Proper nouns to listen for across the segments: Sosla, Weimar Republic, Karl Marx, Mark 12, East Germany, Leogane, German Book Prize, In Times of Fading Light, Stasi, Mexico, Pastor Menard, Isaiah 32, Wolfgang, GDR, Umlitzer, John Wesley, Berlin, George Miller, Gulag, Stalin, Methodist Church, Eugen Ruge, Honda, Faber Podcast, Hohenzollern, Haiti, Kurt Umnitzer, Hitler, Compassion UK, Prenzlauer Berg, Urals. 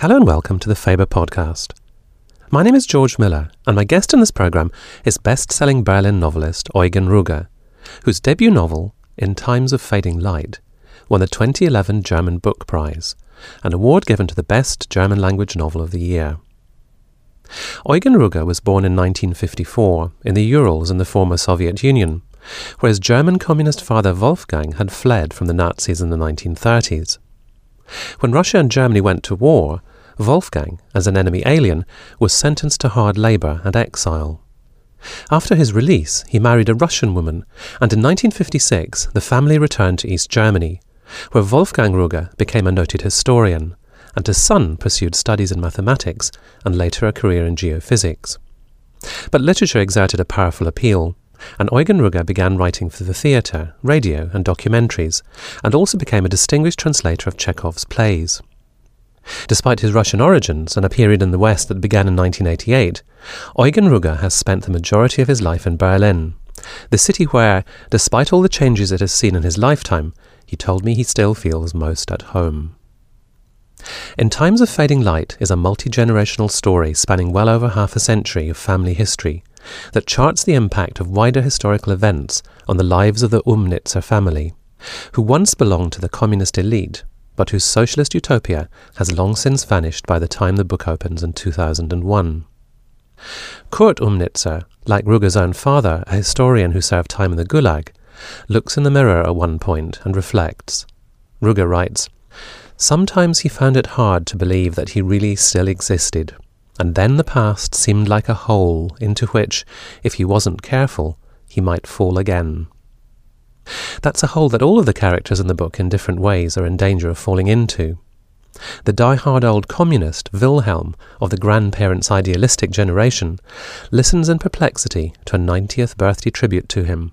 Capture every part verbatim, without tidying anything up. Hello and welcome to the Faber Podcast. My name is George Miller, and my guest in this program is best-selling Berlin novelist Eugen Ruge, whose debut novel, In Times of Fading Light, won the twenty eleven German Book Prize, an award given to the best German-language novel of the year. Eugen Ruge was born in nineteen fifty-four in the Urals in the former Soviet Union, where his German communist father Wolfgang had fled from the Nazis in the nineteen thirties. When Russia and Germany went to war, Wolfgang, as an enemy alien, was sentenced to hard labour and exile. After his release, he married a Russian woman, and in nineteen fifty-six the family returned to East Germany, where Wolfgang Ruge became a noted historian, and his son pursued studies in mathematics and later a career in geophysics. But literature exerted a powerful appeal, and Eugen Ruge began writing for the theatre, radio and documentaries, and also became a distinguished translator of Chekhov's plays. Despite his Russian origins and a period in the West that began in nineteen eighty-eight, Eugen Ruge has spent the majority of his life in Berlin, the city where, despite all the changes it has seen in his lifetime, he told me he still feels most at home. In Times of Fading Light is a multi-generational story spanning well over half a century of family history that charts the impact of wider historical events on the lives of the Umnitzer family, who once belonged to the communist elite, but whose socialist utopia has long since vanished by the time the book opens in two thousand one. Kurt Umnitzer, like Ruge's own father, a historian who served time in the Gulag, looks in the mirror at one point and reflects. Ruge writes, "Sometimes he found it hard to believe that he really still existed. And then the past seemed like a hole into which, if he wasn't careful, he might fall again." That's a hole that all of the characters in the book in different ways are in danger of falling into. The die-hard old communist, Wilhelm, of the grandparents' idealistic generation, listens in perplexity to a ninetieth birthday tribute to him.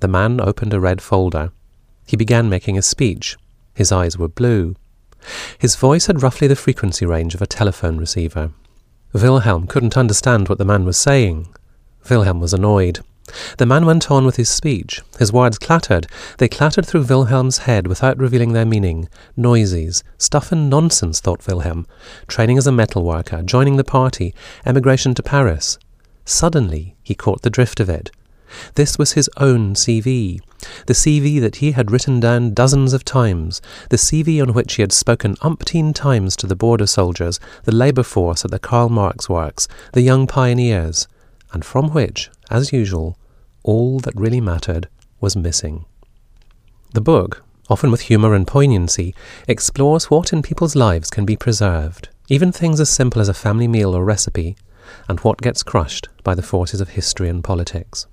The man opened a red folder. He began making a speech. His eyes were blue. His voice had roughly the frequency range of a telephone receiver. Wilhelm couldn't understand what the man was saying. Wilhelm was annoyed. The man went on with his speech. His words clattered. They clattered through Wilhelm's head without revealing their meaning. Noises, stuff and nonsense, thought Wilhelm. Training as a metal worker, joining the party, emigration to Paris. Suddenly he caught the drift of it. This was his own C V, the C V that he had written down dozens of times, the C V on which he had spoken umpteen times to the border soldiers, the labour force at the Karl Marx works, the young pioneers, and from which, as usual, all that really mattered was missing. The book, often with humour and poignancy, explores what in people's lives can be preserved, even things as simple as a family meal or recipe, and what gets crushed by the forces of history and politics.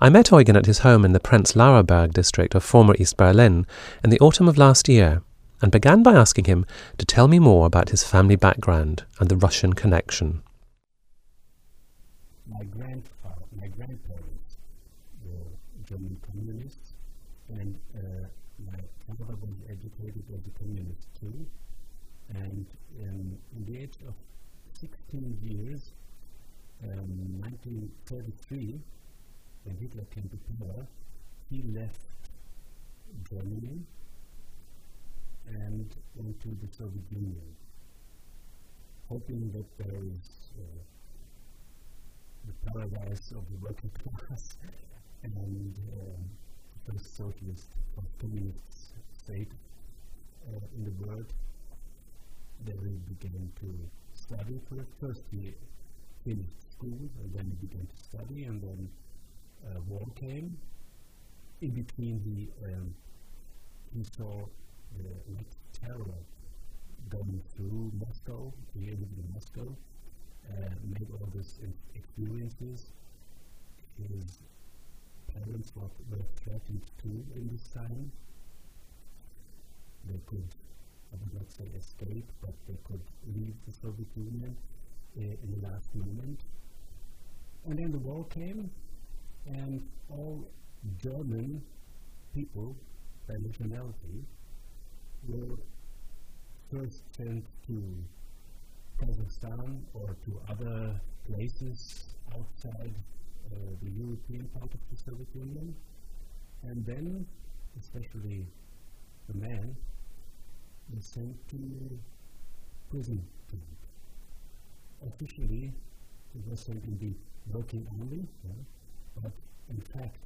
I met Eugen at his home in the Prenzlauer Berg district of former East Berlin in the autumn of last year and began by asking him to tell me more about his family background and the Russian connection. My grandfather, my grandparents were German communists, and uh, my father was educated as a communist too. And um, in the age of sixteen years, um, nineteen thirty-three, when Hitler came to power, he left Germany and went to the Soviet Union, hoping that there is uh, the paradise of the working class and um, the first socialist or communist state uh, in the world. Then he began to study. First he finished school, and then he began to study, and then Uh, war came. In between, he um, he saw the terror going through Moscow. He ended in Moscow, uh, made all these experiences. His parents were, were threatened too in this time. They could, I would not say escape, but they could leave the Soviet Union uh, in the last moment. And then the war came. And all German people by nationality were first sent to Kazakhstan or to other places outside uh, the European part of the Soviet Union. And then, especially the men, were sent to prison camp. Officially, it was going to be working only, yeah, but in fact,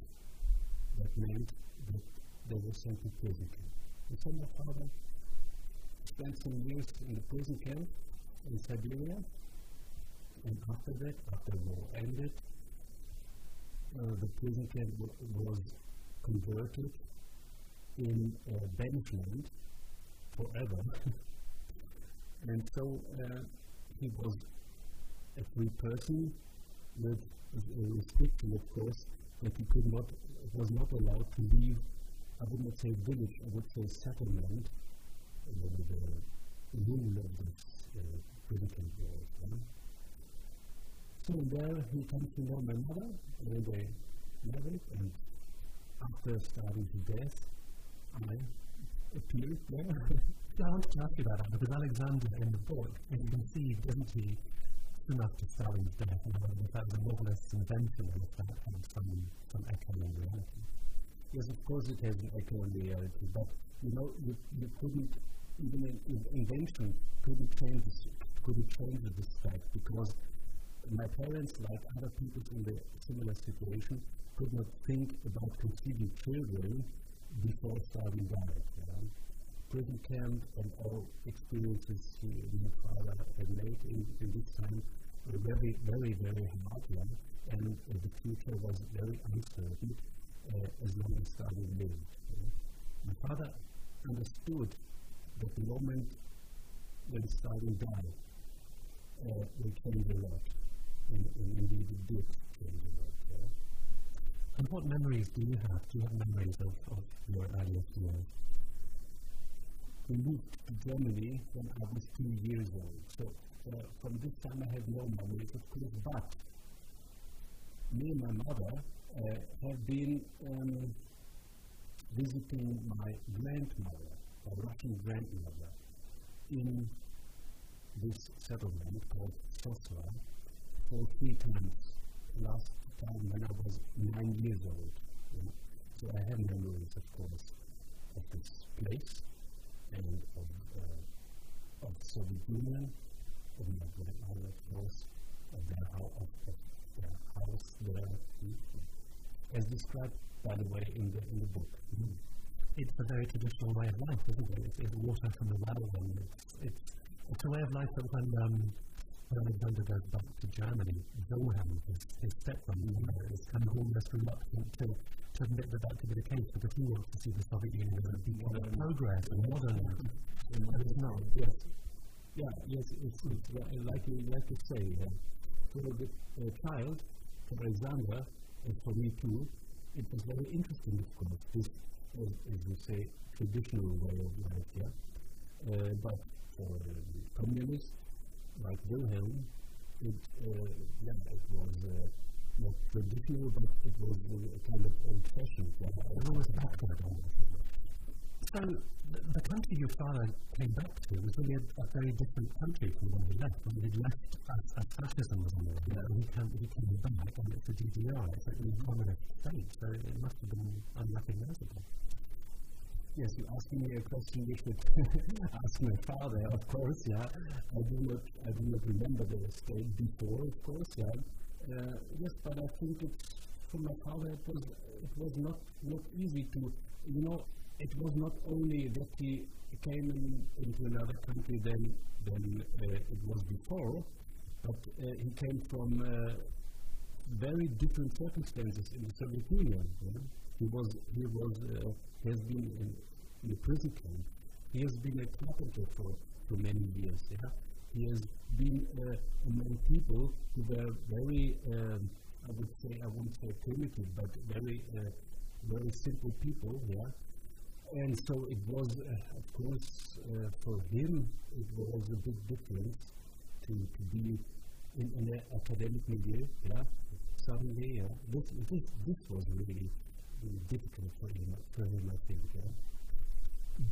that meant that they were sent to prison camp. And so my father spent some years in the prison camp in Siberia, and after that, after the war ended, uh, the prison camp w was converted in uh, banishment forever. And so uh, he was a free person with a restriction, of course, that he could not, was not allowed to leave, I would not say village, I would say settlement, uh, the ruler of this uh, prison camp world. Yeah? So there he comes to know my mother, and they married, and after starving to death, I appeared there. I want to ask you about that, because Alexander in the book, you can see, doesn't he, soon after Stalin's death, and that was a novelist's invention, and that had some, some echo in reality. Yes, of course it has an echo in reality, but you know, you, you couldn't, even an invention couldn't change, couldn't change this fact, because my parents, like other people in the similar situation, could not think about conceiving children before Stalin died. You know? Prison camp and all experiences he and my father had made in, in this time were very, very, very hard one, and uh, the future was very uncertain uh, as long as Stalin lived. You know? My father understood that the moment when Stalin died uh, will change a lot. And, and indeed it did change a lot. Yeah? And what memories do you have? Do you have memories of, of your earliest years? We moved to Germany when I was two years old, so uh, from this time I have no memories, of course, but me and my mother uh, have been um, visiting my grandmother, my Russian grandmother, in this settlement called Sosla, for three times. Last time when I was nine years old. You know? So I have memories, of course, of this place and of uh, of Soviet Union, of my grandmother, of course, of their, ho of, of their house there, as described, by the way, in the in the book. Mm. It's a very traditional way of life, isn't it? It's, it's water from the well, and it's, it's it's a way of life that when um, Alexander goes back to Germany, Wilhelm, his, his stepson, is kind of almost reluctant to, to admit that that could be the case, because he wants to see the Soviet Union as a modern progress, and modern, and it's not. Yes, yeah, yes, it's, it's like you like to say, uh, for the uh, child, for Alexander, and for me too, it was very interesting, of course, this, as, as you say, traditional way of life, yeah, uh, but for uh, communists, like Wilhelm, it, uh, yeah, it was uh, not traditional, but it was uh, a kind of old-fashioned. Yeah, it was always back to that old. So, the, the country your father came back to was really a, a very different country from when he left. When he left, as, as fascism was on the way, you know, he, came, he came back, and it's a G D R, it's a new communist state, so it must have been unrecognizable. Yes, you're asking me a question you should ask my father, of course, yeah. I do not, I do not remember the state before, of course, yeah. Uh, yes, but I think it's, for my father, it was, it was not, not easy to, you know, it was not only that he came in, into another country than, than uh, it was before, but uh, he came from uh, very different circumstances in the Soviet Union, yeah. He was, he was, uh, has been in, in the prison camp. He has been a carpenter for, for many years, yeah? He has been uh, among people who were very, um, I would say, I won't say primitive, but very, uh, very simple people, yeah? And so it was, uh, of course, uh, for him, it was a big difference to, to be in an academic milieu, yeah? Suddenly, yeah? This, this, this was really difficult for him, for him, I think, yeah.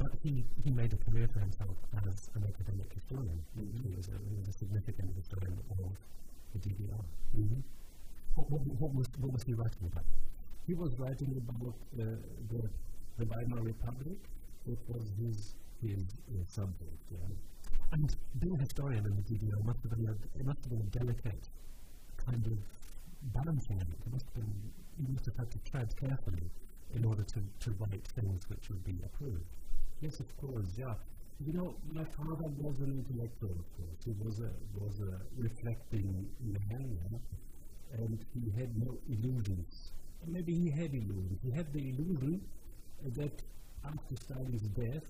But he, he made a career for himself as an academic historian. Mm-hmm. He was a, he was a significant historian of the G D R. Mm-hmm. What, what, what, was, what was he writing about? He was writing about uh, the, the Weimar Republic. It was his, his, his subject, yeah. And being a historian in the G D R must have been a, it must have been a delicate kind of balancing act. It must have been, you must have had to tread carefully in order to, to write things which would be approved. Yes, of course, yeah. You know, my father was an intellectual, of course. He was a, was a reflecting man, and he had no illusions. Or maybe he had illusions. He had the illusion that after Stalin's death,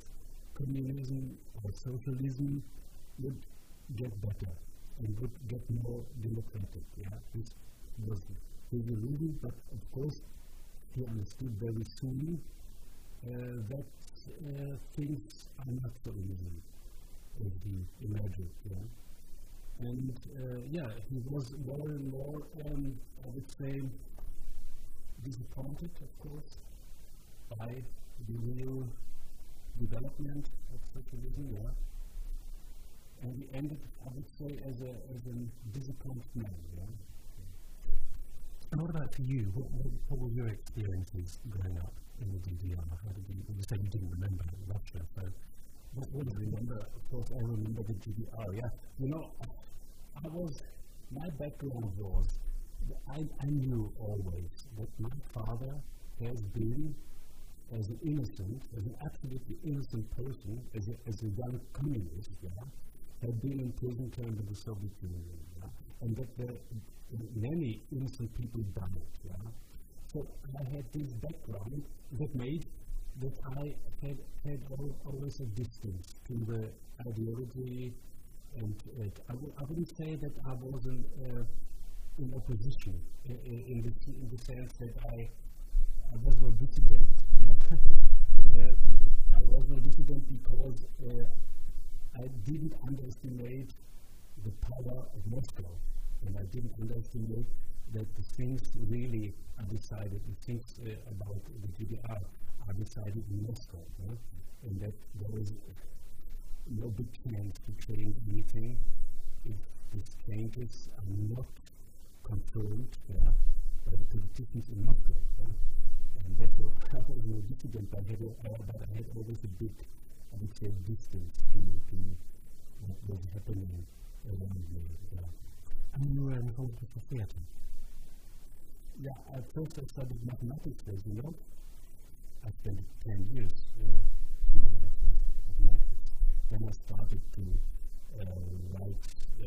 communism or socialism would get better and would get more democratic. Yeah, this was his illusion, but of course he understood very soon uh, that uh, things are not so easy as he imagined. Yeah, and uh, yeah, he was more and more, um, I would say, disappointed, of course, by the real development of socialism, yeah. And he ended, I would say, as a as a disappointed man. Yeah. And what about for you? What, what were your experiences growing up in the G D R? How did you? You said you didn't remember Russia, so what would you remember? Of course, I remember the G D R. Yeah, you know, I was my background was I I knew always that my father has been. As an innocent, as an absolutely innocent person, as a, as a young communist, yeah, had been in prison camp in the Soviet Union, yeah, and that there, many innocent people died. Yeah. So I had this background that made that I had had all, always a distance to the ideology, and uh, I, w I wouldn't say that I was in, uh, in opposition in, in, the, in the sense that I. I was no dissident. uh, I was no dissident because uh, I didn't underestimate the power of Moscow, and I didn't underestimate that the things really are decided, the things uh, about the G D R are decided in Moscow, yeah? And that there is no big chance to change anything if these changes are not controlled, yeah, by the politicians in Moscow. Yeah? And therefore, I was a dissident, but I had, uh, but I had always a big, I would say, distance to, to what was happening around me. Yeah. And you were involved with the theatre? Yeah, at first I studied mathematics, as you know. I spent ten years uh, in mathematics. Then I started to uh, write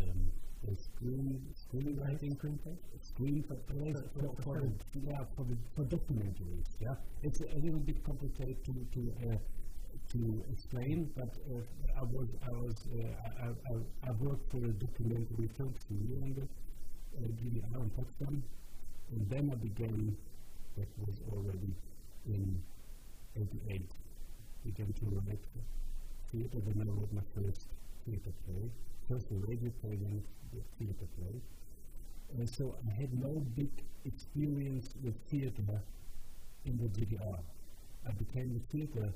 um, a screen, screenwriting screenplay. Screen for plays for, for, for, yeah, for, the, for documentaries. Yeah, it's a, a little bit complicated to to, uh, to explain, but uh, I was I was uh, I, I I worked for a documentary film studio in the G D R in Potsdam, and then I began. That was already in eighty-eight. Began to write theater. Then I wrote my first theater play, first a radio play, then a theater play. And so I had no big experience with theatre in the G D R. I became a theatre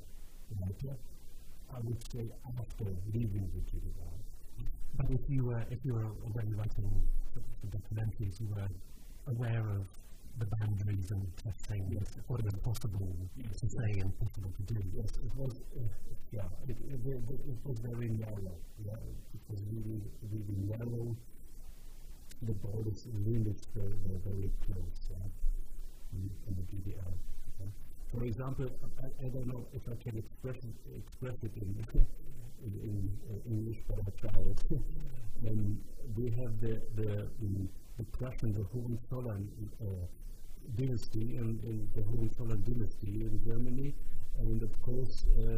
writer, I would say, after leaving the G D R. But if you were, if you were already writing the documentaries, you were aware of the boundaries and testing, yes, what was possible to say and possible to do. Yes, it was, uh, yeah, it, it, it, it was very narrow. Yeah, it was really, really narrow. The borders and limits were, were very close, yeah, in, in the G D R. Yeah. For example, I, I don't know if I can express it, express it in, in, in uh, English, but I try it. um, we have the the um, the Prussian, the Hohenzollern uh, dynasty, and, and the Hohenzollern dynasty in Germany, and of course, uh,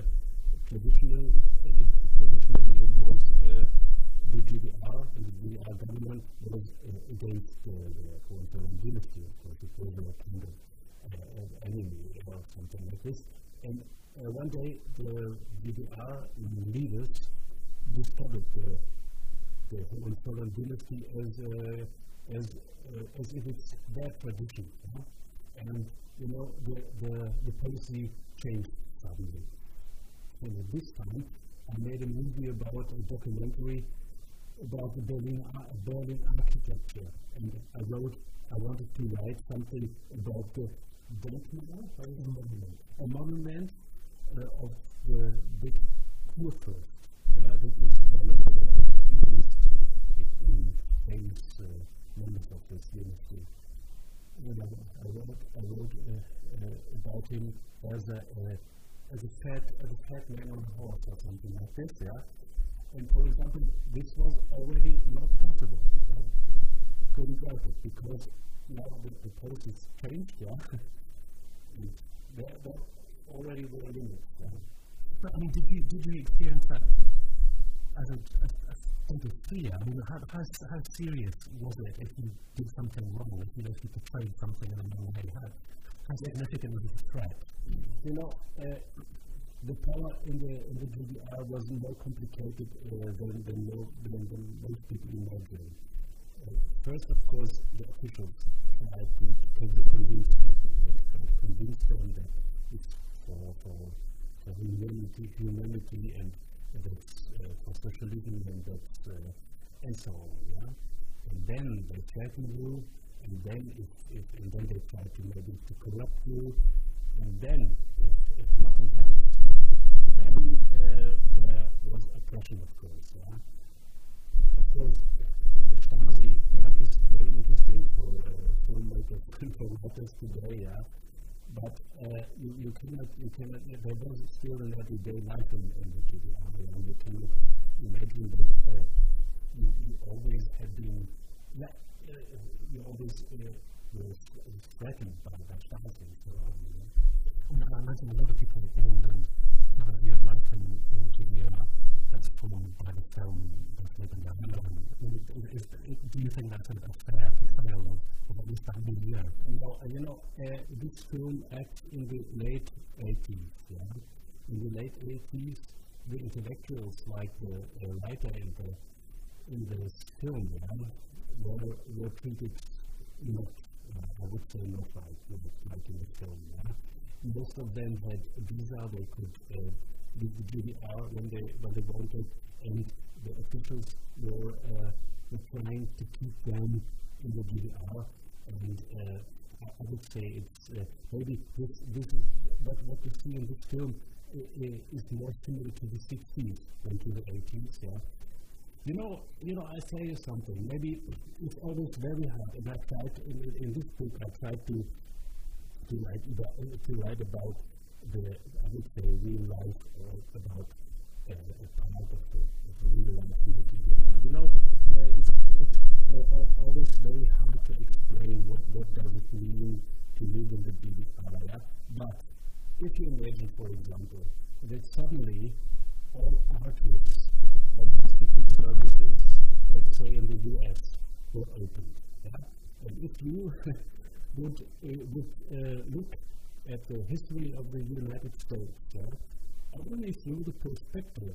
traditionally, uh, traditionally it was. Uh, The G D R and the G D R government was uh, against uh, the Hohenzollern dynasty, of course, it was a kind of uh, enemy or something like this. And uh, one day the G D R leaders discovered the, the Hohenzollern dynasty as uh, as uh, as if it's their tradition, yeah? And you know the, the the policy changed suddenly. And at this time, I made a movie about a documentary. About the Berlin, uh, Berlin architecture, and I wrote, I wanted to write something about the Denkmal, a monument uh, of the big Kurfürst. Yeah, this is one of the at him as a, uh, as a fat, as a fat man on a horse or something like this, yeah? And for example, this was already not possible, yeah? Couldn't write it, because now the, the post is changed, yeah? And there, there already were limits, yeah? But I mean, did you, did you experience that as a, as, as sort of fear? I mean, how, how, how serious was it if you did something wrong, if you, if you portrayed something in a wrong way? How, how significant was the threat? You know, uh, the power in the, in the G D R was more complicated uh, than, than, more, than, than most people imagine. Uh, first, of course, the officials tried to convince people, tried to convince them that it's for, for, for humanity, humanity, and and that's uh, for socialism, and that's uh, and so on, yeah. And then they threaten you, and then if, if and then they try to maybe to corrupt you, and then if, if nothing happens, then uh, there was oppression, of course, yeah. Of course, Stasi, that is very interesting for uh, filmmakers, for writers today, yeah. But uh, you, you cannot, you cannot, there was still an everyday life in, in the G D R, and you cannot imagine that uh, you, you always have been, yeah, uh, you always uh, were threatened by the Stasi. I imagine a lot of people in England have a view of life in the G D R that's formed by the film that's living down the line. Do you think that's a fair portrayal of at least that milieu? No, you know, uh, this film acts in the late eighties. Yeah? In the late eighties, the intellectuals, like the uh, writer in the in the film, yeah, were, were treated not, uh, I would say, not right, like in the film. Yeah? Most of them had visa, they could uh, leave the G D R when they, when they wanted, and the officials were, uh, were trying to keep them in the G D R, and uh, I would say it's uh, maybe this, this is what, what you see in this film uh, uh, is more similar to the sixties than to the eighties, yeah. You know, you know, I tell you something, maybe it's always very hard, and I tried, to, in, in this book I tried to To write, about, to write about the, I would say, real life, or about uh, a part of the, of the real life in the G D R. You know, uh, it's, it's uh, always very hard to explain what, what does it mean to live in the G D R, yeah? But if you imagine, for example, that suddenly all artists and secret services, let's say in the U S, were opened, yeah? And if you would, uh, would uh, look at the history of the United States, yeah? Only through the perspective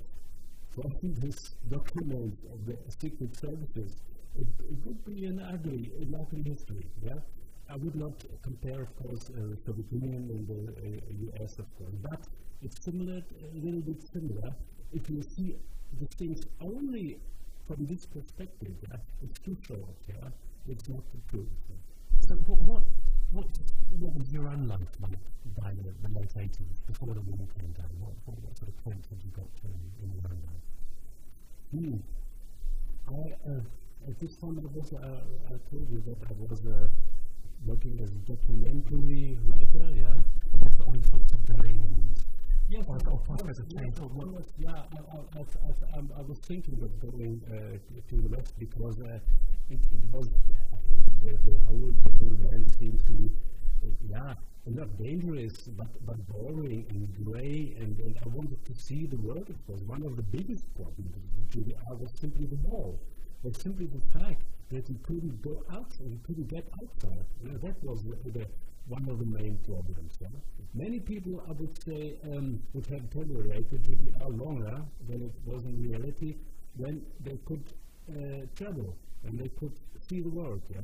from this document of the Secret Services, it, it would be an ugly, an ugly history, yeah? I would not compare, of course, uh, Soviet Union and the uh, U S, of course, but it's similar, a little bit similar. If you see the things only from this perspective, yeah? It's too short, yeah? It's not the truth. Yeah? So what, what, what, what was your own life like by the, the late eighties, before the war came down? What, what, what sort of points had you got to in your own life? Mm. I, uh, at this time, I, was, uh, I told you that I was uh, working as a documentary writer, yeah? That's all sorts of doing, and yeah, I was part of the change. Yeah, I was thinking of going uh, to the West, because uh, it, it was, the, the whole, the whole land seems to be, uh, yeah, not dangerous, but, but boring and grey, and, and I wanted to see the world, of course. One of the biggest problems of the G D R was simply the wall, was simply the fact that you couldn't go out, you couldn't get outside. Now, that was the, the, one of the main problems. Yeah? Many people, I would say, um, would have tolerated G D R longer than it was in reality, when they could uh, travel, and they could see the world, yeah?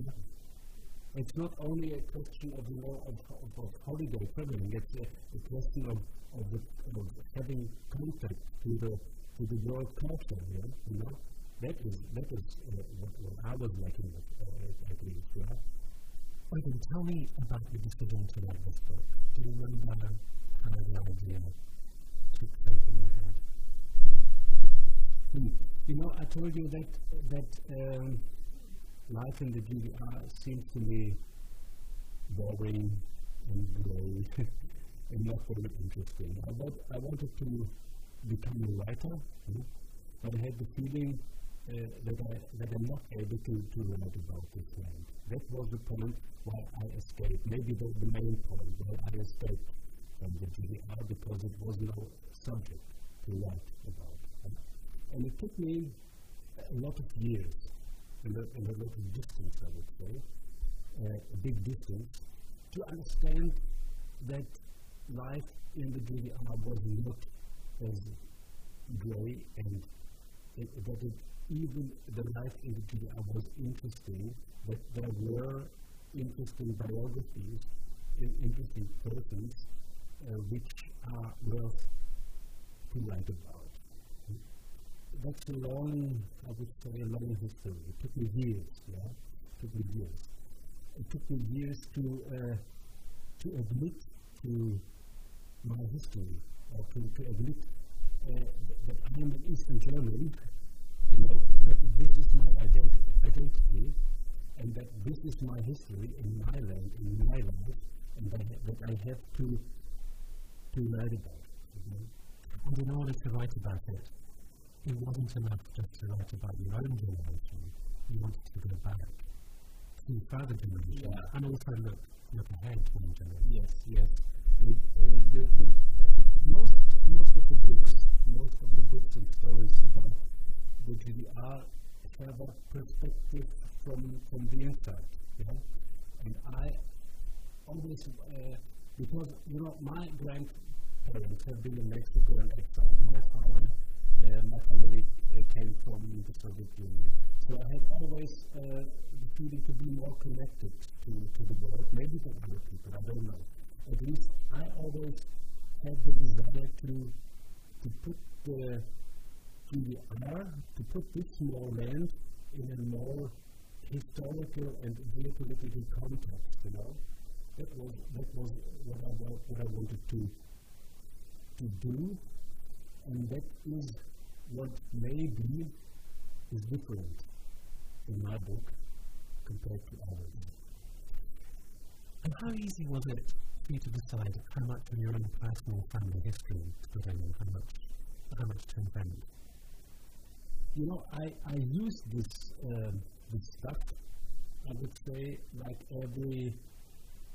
It's not only a question of, you know, of, of, of holiday traveling, it's a, a question of, of, the, of having contact to the, to the world culture, yeah? You know? That is, that is uh, what, what I was making it, uh, at least, yeah? Eugen, tell me about your decision to write this book. Do you remember how the idea took shape in your head? Hmm. You know, I told you that, that um, life in the G D R seems to me boring and grey and not very interesting. I, want, I wanted to become a writer, hmm? but I had the feeling uh, that, I, that I'm not able to, to write about this land. That was the point why I escaped. Maybe that's the main point why I escaped from the G D R, because it was no subject to write about. And, and it took me a lot of years and a, and a lot of distance, I would say, uh, a big distance, to understand that life in the G D R was not as grey, and it, that it, even the life in the G D R was interesting, that there were interesting biographies, interesting persons uh, which are worth to write about. That's a long, I would say, a long history. It took me years, yeah? It took me years. It took me years to, uh, to admit to my history, or to, to admit uh, that I am an Eastern German, you know, that this is my identi identity, and that this is my history in my land, in my life, and that, that I have to, to write about it. You know? And in order to write about it, it wasn't enough just to write about your own generation. You wanted to go back to further generations, yeah. and also look look ahead to your generation. Yes, yes. It, uh, the, the, most most of the books, most of the books and stories about the G D R have a perspective from from the inside. Yeah, and I always uh, because you know my grandparents have been in Mexico and exile. My father. Uh, my family uh, came from the Soviet Union. So I had always uh, the feeling to be more connected to, to the world, maybe to other people, I don't know. At least I always had the desire to, to put the G D R, to put this small land in a more historical and geopolitical context, you know. That was, that was what, I, what I wanted to, to do, and that is what maybe is different in my book compared to others. And how easy was it for you to decide how much of your own personal family history to put in and how much, how much to invent? You know, I, I use this, um, this stuff, I would say, like every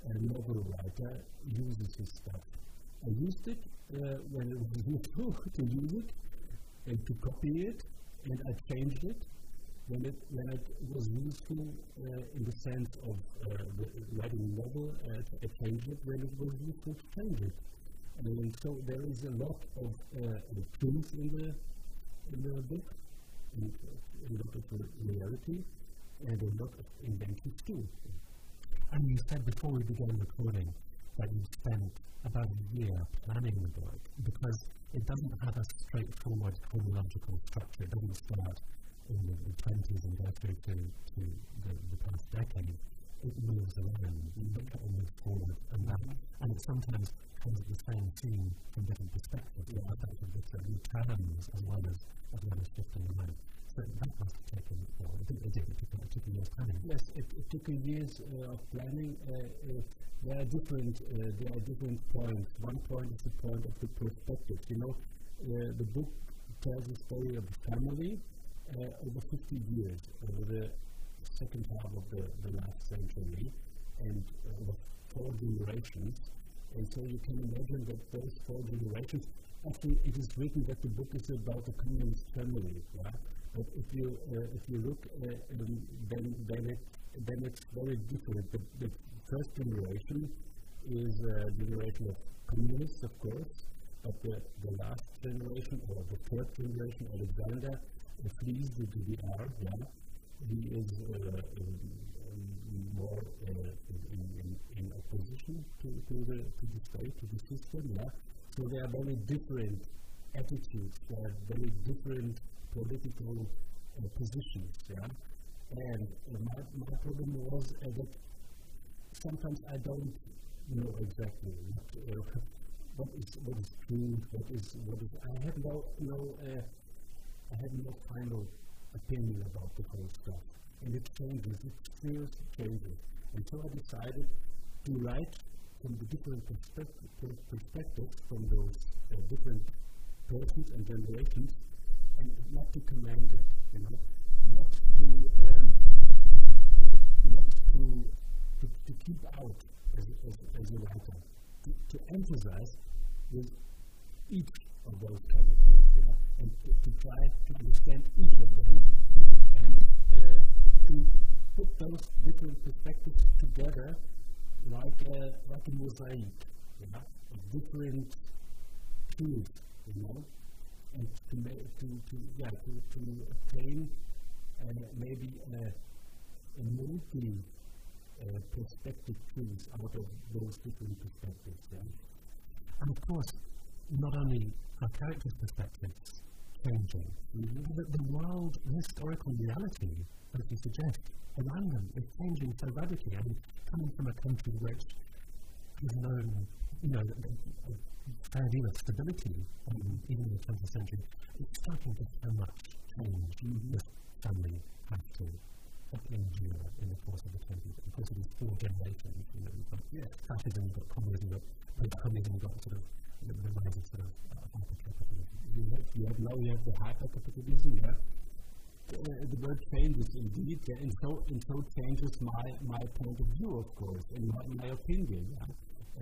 uh, novel writer uses this stuff. I used it uh, when it was useful to use it and to copy it, and I changed it when it, when it was useful uh, in the sense of uh, writing a novel. Uh, I changed it when it was useful to change it. And so there is a lot of uh, truth in the, in the book, and a lot of reality, and a lot of invention too. And you said before we began recording that you spent about a year planning the book, because it doesn't have a straightforward chronological structure. It doesn't start in the, the twenties and go through to, to the, the past decade. It moves around, you look at it and move forward and back, and it sometimes comes at the same scene from different perspectives, yeah. or other different terms as well as, as well as shifting around. So that must have taken, well, I think it did, it took, it took a year's planning. Yes, it, it took a year's uh, of planning. Uh, uh, There are different. Uh, there are different points. One point is the point of the perspective. You know, uh, the book tells the story of the family uh, over fifty years, over the second half of the, the last century, and over uh, four generations. And so you can imagine that those four generations. Actually, it is written that the book is about the communist family, right? But if you uh, if you look, uh, um, then then it then it's very different. The, the, The first generation is a uh, generation of communists, of course, but the, the last generation, or the third generation, Alexander, uh, flees the G D R. Yeah. He is uh, in, in more uh, in, in, in opposition to, to, the, to the state, to the system. Yeah. So there are very different attitudes, there are very different political uh, positions. Yeah. And uh, my, my problem was uh, that sometimes I don't know exactly what, uh, what is what is true, what is what is. I have no no uh, I have no final opinion about the whole stuff, and it changes, it seriously changes. And so I decided to write from the different perspective, perspectives from those uh, different persons and generations, and not to command it, you know, not to um, not to, to to keep out as as, as a writer, to, to emphasize with each of those characters, you know, and to, to try to understand each of them and uh, to put those different perspectives together like a like a mosaic, you know, of different tools, you know, and to to, to yeah to, to obtain uh, maybe a, a multi uh, perspective tools out of those different perspectives, yeah? And of course, not only our characters' perspectives changing, mm-hmm. but the world, the historical reality, as you suggest, around them is changing so radically. I mean, coming from a country which has known, you know, a fair deal of stability, mm-hmm. um, even in the twentieth century, it's starting to so much change mm-hmm. this family has to endure in the course of the twentieth, in the course of these four generations, you know, you've got yeah. fascism, you've got communism, you've got communism, you've got sort of the rise of sort of hyper-capitalism. You have, you have now you have the hyper-capitalism, you have uh, the word changes indeed, yeah, and so and so changes my my point of view, of course, and my, my opinion, yeah?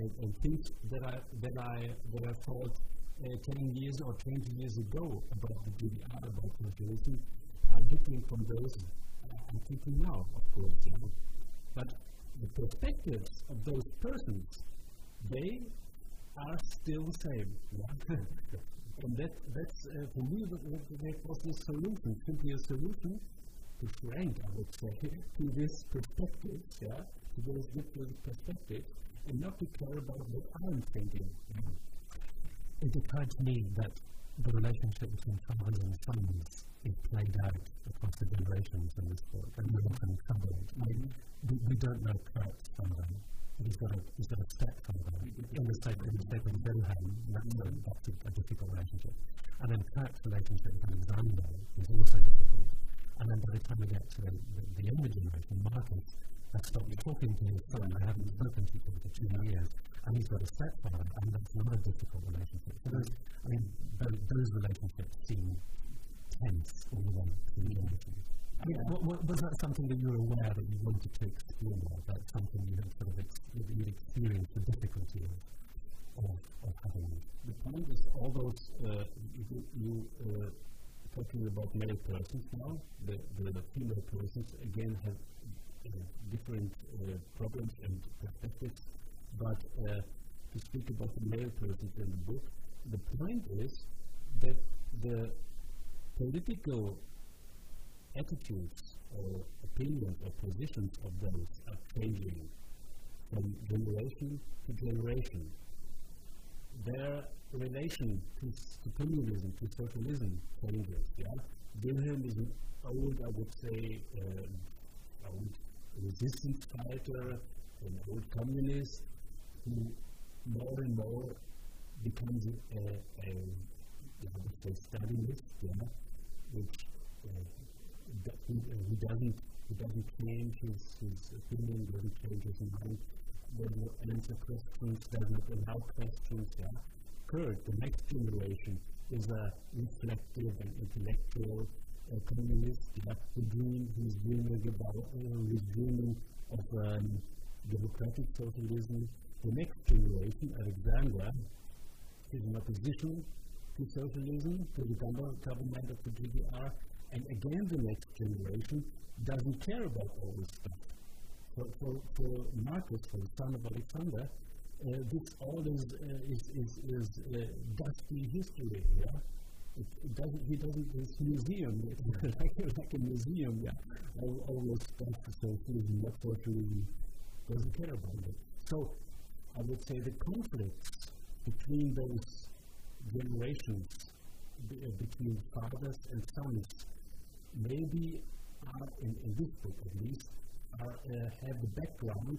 and, and things that I that I that I thought uh, ten years or twenty years ago about the G D R, about socialism, are different from those I'm thinking now, of course, you know. But the perspectives of those persons, they are still the same, yeah? And that, that's, uh, for me, that, that was the solution, simply a solution to Frank, I would say, to this perspective, yeah, to those different perspectives, and not to care about what I'm thinking. Yeah? It occurred to me that the relationship between fathers and sons is played out across the generations in this book, and we're often troubled. I mean, we, we don't know quite something. He's got a, he's got a step somewhere in the state of Wilhelm, that's a, that's a, a difficult relationship. And then Kurt's relationship with Alexander is also difficult. And then by the time we get to the, the, the younger generation, Marcus has stopped talking to his son. I haven't spoken to him for two years. And he's got a stepfather, and that's another difficult relationship. So those, I mean, those, those relationships seem tense all the way through the generations. I mean, what, what, was that something that you were aware that you wanted to explore? That's something you had sort of ex- you'd experienced the difficulty of, of, of having. The point is, all those uh, you, you uh, talking about male persons now, the, the female persons again have uh, different uh, problems and perspectives. But uh, to speak about the male persons in the book, the point is that the political attitudes or opinions or positions of those are changing from generation to generation. Their relation to, to communism, to socialism changes. Yeah, Wilhelm is an old, I would say, uh, old resistance fighter, an old communist who more and more becomes a, a, a I would say, Stalinist, yeah, which. Uh, He, uh, he doesn't he doesn't change his, his opinion, doesn't change his mind, doesn't answer questions, doesn't allow questions. Yeah? Kurt, the next generation, is a reflective and intellectual uh, communist. Yeah? He dream, he's dreaming about, uh, he's dreaming of um, democratic socialism. The next generation, Alexander, is an opposition to socialism, to the government of the G D R. And again, the next generation doesn't care about all this stuff. For, for, for Marcus, for the son of Alexander, uh, this all is uh, is is, is uh, dusty history. Yeah, it, it doesn't. He doesn't. It's museum. It's like a, like a museum. Yeah, all, all this stuff. Socialism, not socialism, doesn't care about it. So, I would say the conflicts between those generations, be, uh, between fathers and sons, maybe are, in, in this book at least, are, uh, have the background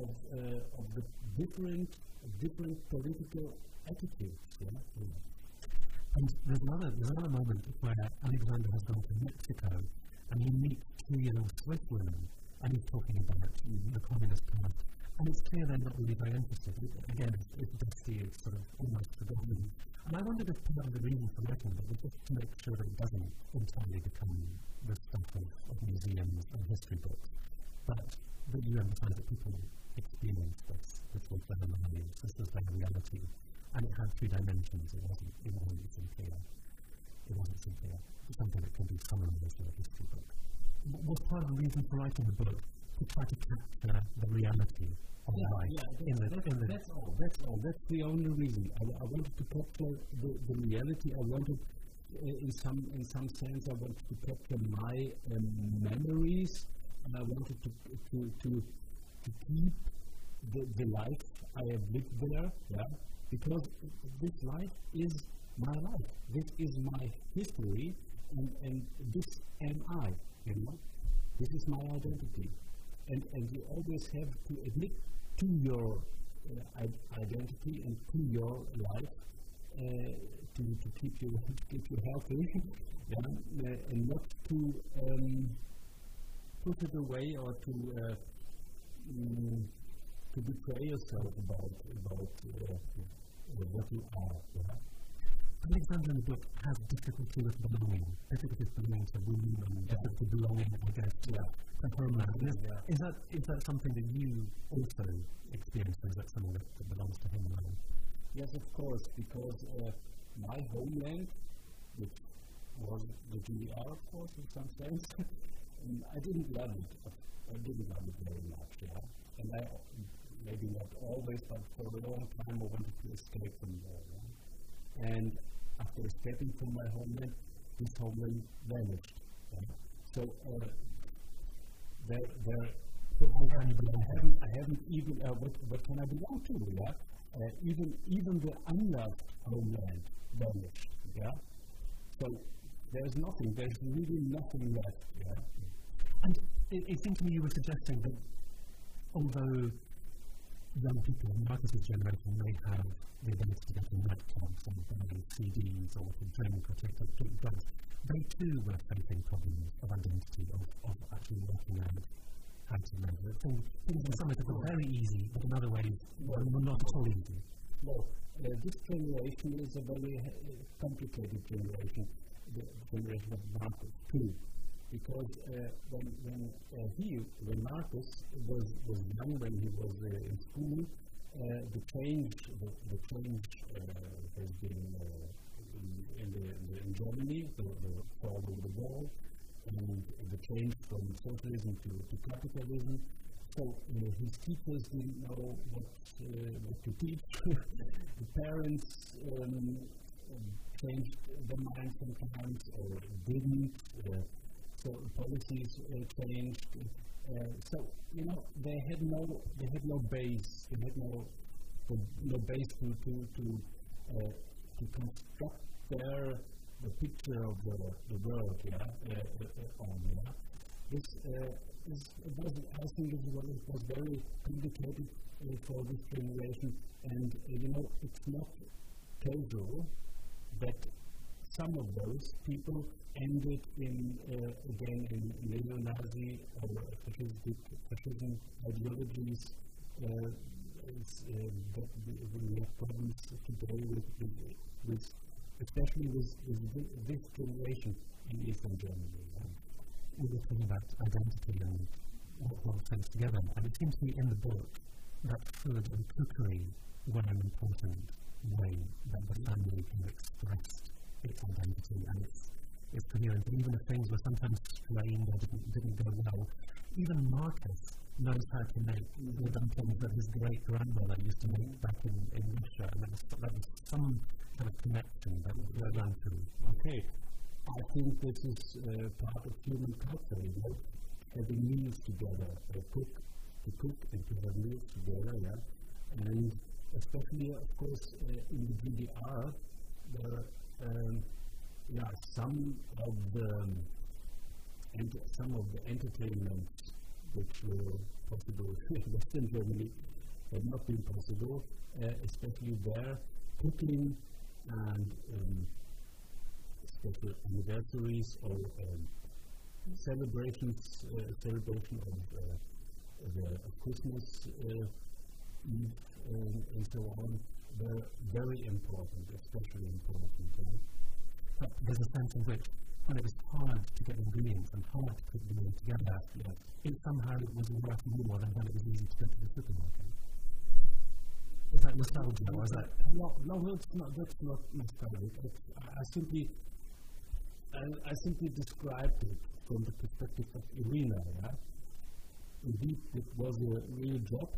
of, uh, of the different, different political attitudes. Yeah? Yeah. And there's another, there's another moment where Alexander has gone to Mexico and he meets two young Swiss women and he's talking about the Communist Party. And it's clear then that we'll be very interested. Again, it's dusty, it's sort of almost forgotten. And I wondered if part of the reason for making it was just to make sure that it doesn't entirely become the stuff of, of museums and history books, but that you emphasize that people experience this, which was their lives, this was their reality. And it had three dimensions, it wasn't, it wasn't simply a, it wasn't simply a, something that can be summarized in a history book. Was part of the reason for writing the book to try to capture the reality of yeah, life yeah, in the, that's, in the that's all, that's all, that's the only reason. I, I wanted to capture the, the reality, I wanted, uh, in some in some sense, I wanted to capture my um, memories, and I wanted to, to, to, to keep the, the life I have lived there, yeah, because this life is my life, this is my history, and, and this am I. You know, this is my identity, and and you always have to admit to your uh, identity and to your life uh, to to keep you to keep you healthy, yeah. and, uh, and not to um, put it away or to uh, um, to betray yourself about about uh, uh, what you are. Yeah. Alexander in the book has difficulty with belonging, difficulty with belonging to women, yeah. difficulty with belonging, I guess, yeah. to the homeland. Is, yeah. is, that, is that something that you also experience, or is that something that, that belongs to homeland? Yes, of course, because uh, my homeland, which was the G D R, of course, in some sense, I didn't love it. I didn't love it very much, yeah. And I, maybe not always, but for a long time I wanted to escape from there, yeah. And after escaping from my homeland, this homeland vanished. Yeah. So uh, there, there, I haven't, I haven't even. Uh, what, what can I belong to? Yeah, uh, even, even the unloved homeland vanished. Yeah, so there's nothing. There's really nothing left. Yeah, and it, it seemed to me you were suggesting that although young people in Marx's generation may have the ability to get in nightclubs and buying C Ds or to drink or take up drugs, they too were facing problems of identity, of, of actually working out how to live. Things in some ways are very easy, but in other ways were well, not at all easy. No, uh, this generation is a very uh, complicated generation, the generation of Marx too, because uh, when, when uh, he, when Marcus was, was young, when he was uh, in school, uh, the change, the, the change uh, has been uh, in, in, the, in, the, in Germany, the, the fall of the wall, and the change from socialism to, to capitalism. So you know, his teachers didn't know what, uh, what to teach. The parents um, changed their mind sometimes or didn't. Uh, So policies uh, changed. Uh, so you know they had no they had no base. They had no no base to to to, uh, to construct their the picture of the the world. Yeah, uh, uh, on yeah. This uh, this was I think it was, it was very complicated uh, for this generation. And uh, you know it's not casual that some of those people ended in, uh, again, in neo-Nazi or fascistic, fascism ideologies uh, is, uh, that we have problems today with, with, with especially with, with this generation in Eastern Germany. Yeah. We were talking about identity and what all comes together, and it seems to me in the book that food and cookery were an important way that the family can express its identity and its its coherence, even if things were sometimes strained or didn't, didn't go well. Even Marcus knows how to make the dumplings that his great-grandmother used to make back in, in Russia, and there was, there was some kind of connection that would go down to. Okay, I think this is uh, part of human culture, you know, having meals together, to cook, to cook and to have meals together, yeah, and especially, of course, uh, in the G D R, there um, Yeah, some of the and some of the entertainment which were possible in Western Germany had not been possible, uh, especially there. Cooking and um, special anniversaries or um, celebrations, uh, celebration of, uh, the, of Christmas uh, Eve and, and so on, were very important, especially important. Uh, but there's a sense in which, when it was hard to get ingredients and hard to put them all together, yeah. it somehow it was worth more than when it was easy to go to the supermarket. Is that nostalgia, or is that? No, no, that's not, that's not nostalgic. I simply, I, I simply described it from the perspective of Irina. Yeah? Indeed, it was a real job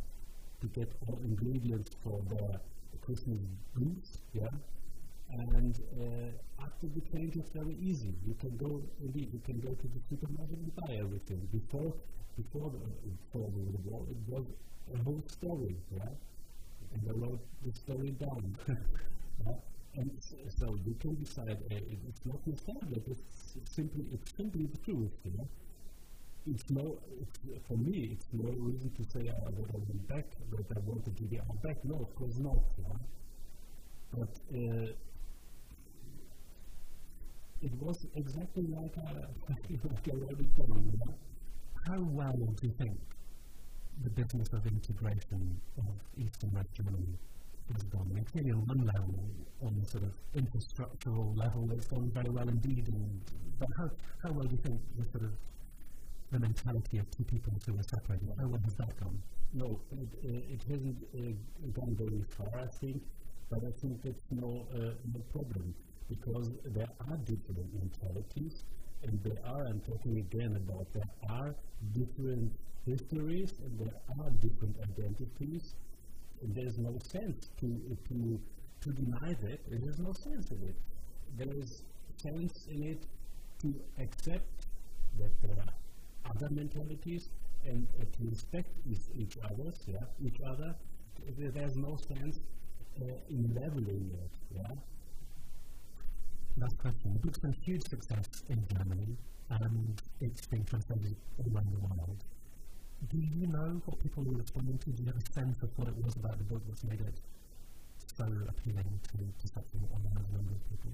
to get all ingredients for the, the Christmas booths. Yeah, and uh, after the change, it's very easy. You can go, indeed, you can go to the supermarket and buy everything. Before, before the, before the war, it was a whole story. Yeah. And I wrote the story down. yeah. And so we can decide uh, it's not nostalgic, it's simply, it's simply the truth. You know? It's no, it's, for me, it's no reason to say oh, that I went back, that I want the G D R back. No, of course not. Yeah? But uh, it was exactly like I already told you. How well do you think the business of integration of East and West Germany has gone? I mean, clearly on one level, on the sort of infrastructural level, it's gone very well indeed. And, but how, how well do you think the sort of the mentality of two people who were separated, how well has that gone? No, it, uh, it hasn't uh, gone very far, I think, but I think that's no, uh, no problem, because there are different mentalities, and there are, I'm talking again about, there are different histories, and there are different identities, and there's no sense to, to, to deny that, and there's no sense in it. There is sense in it to accept that there are other mentalities, and uh, to respect each other, yeah, each other. There's no sense uh, in leveling it, yeah. Last question. The book's been a huge success in Germany, and it's been translated all around the world. Do you know what people were responding to? Do you have a sense of what it was about the book that's made it so appealing to, to such a number of people?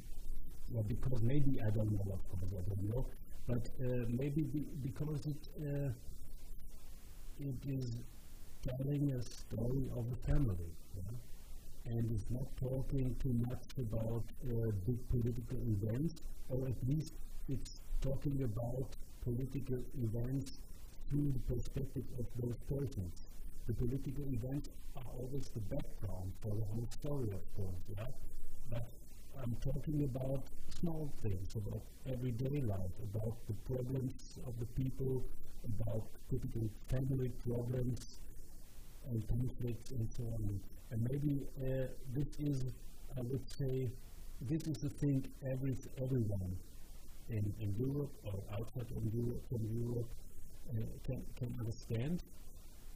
Yeah, because maybe, I don't know, of course, I don't know, but uh, maybe be, because it, uh, it is telling a story of a family, yeah? And it's not talking too much about uh, big political events, or at least it's talking about political events through the perspective of those persons. The political events are always the background for the whole story, of course, yeah? But I'm talking about small things, about everyday life, about the problems of the people, about typical family problems and conflicts and so on. And maybe uh, this is, I would say, this is the thing every, everyone in, in Europe or outside of Europe, from Europe, Uh, can, can understand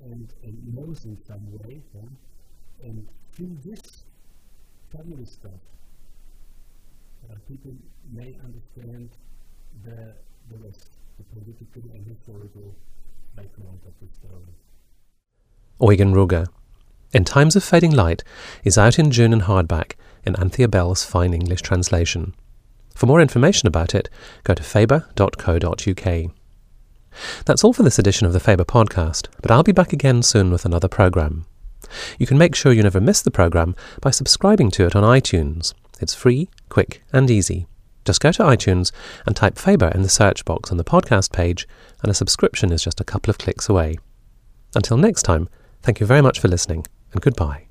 and, and knows in some way, yeah? And through this family stuff, uh, people may understand the, the rest, the political and historical background of the story. Eugen Ruge, In Times of Fading Light, is out in June in hardback in Anthea Bell's fine English translation. For more information about it, go to faber dot co dot uk. That's all for this edition of the Faber Podcast, but I'll be back again soon with another programme. You can make sure you never miss the programme by subscribing to it on iTunes. It's free, quick and easy. Just go to iTunes and type Faber in the search box on the podcast page, and a subscription is just a couple of clicks away. Until next time, thank you very much for listening, and goodbye.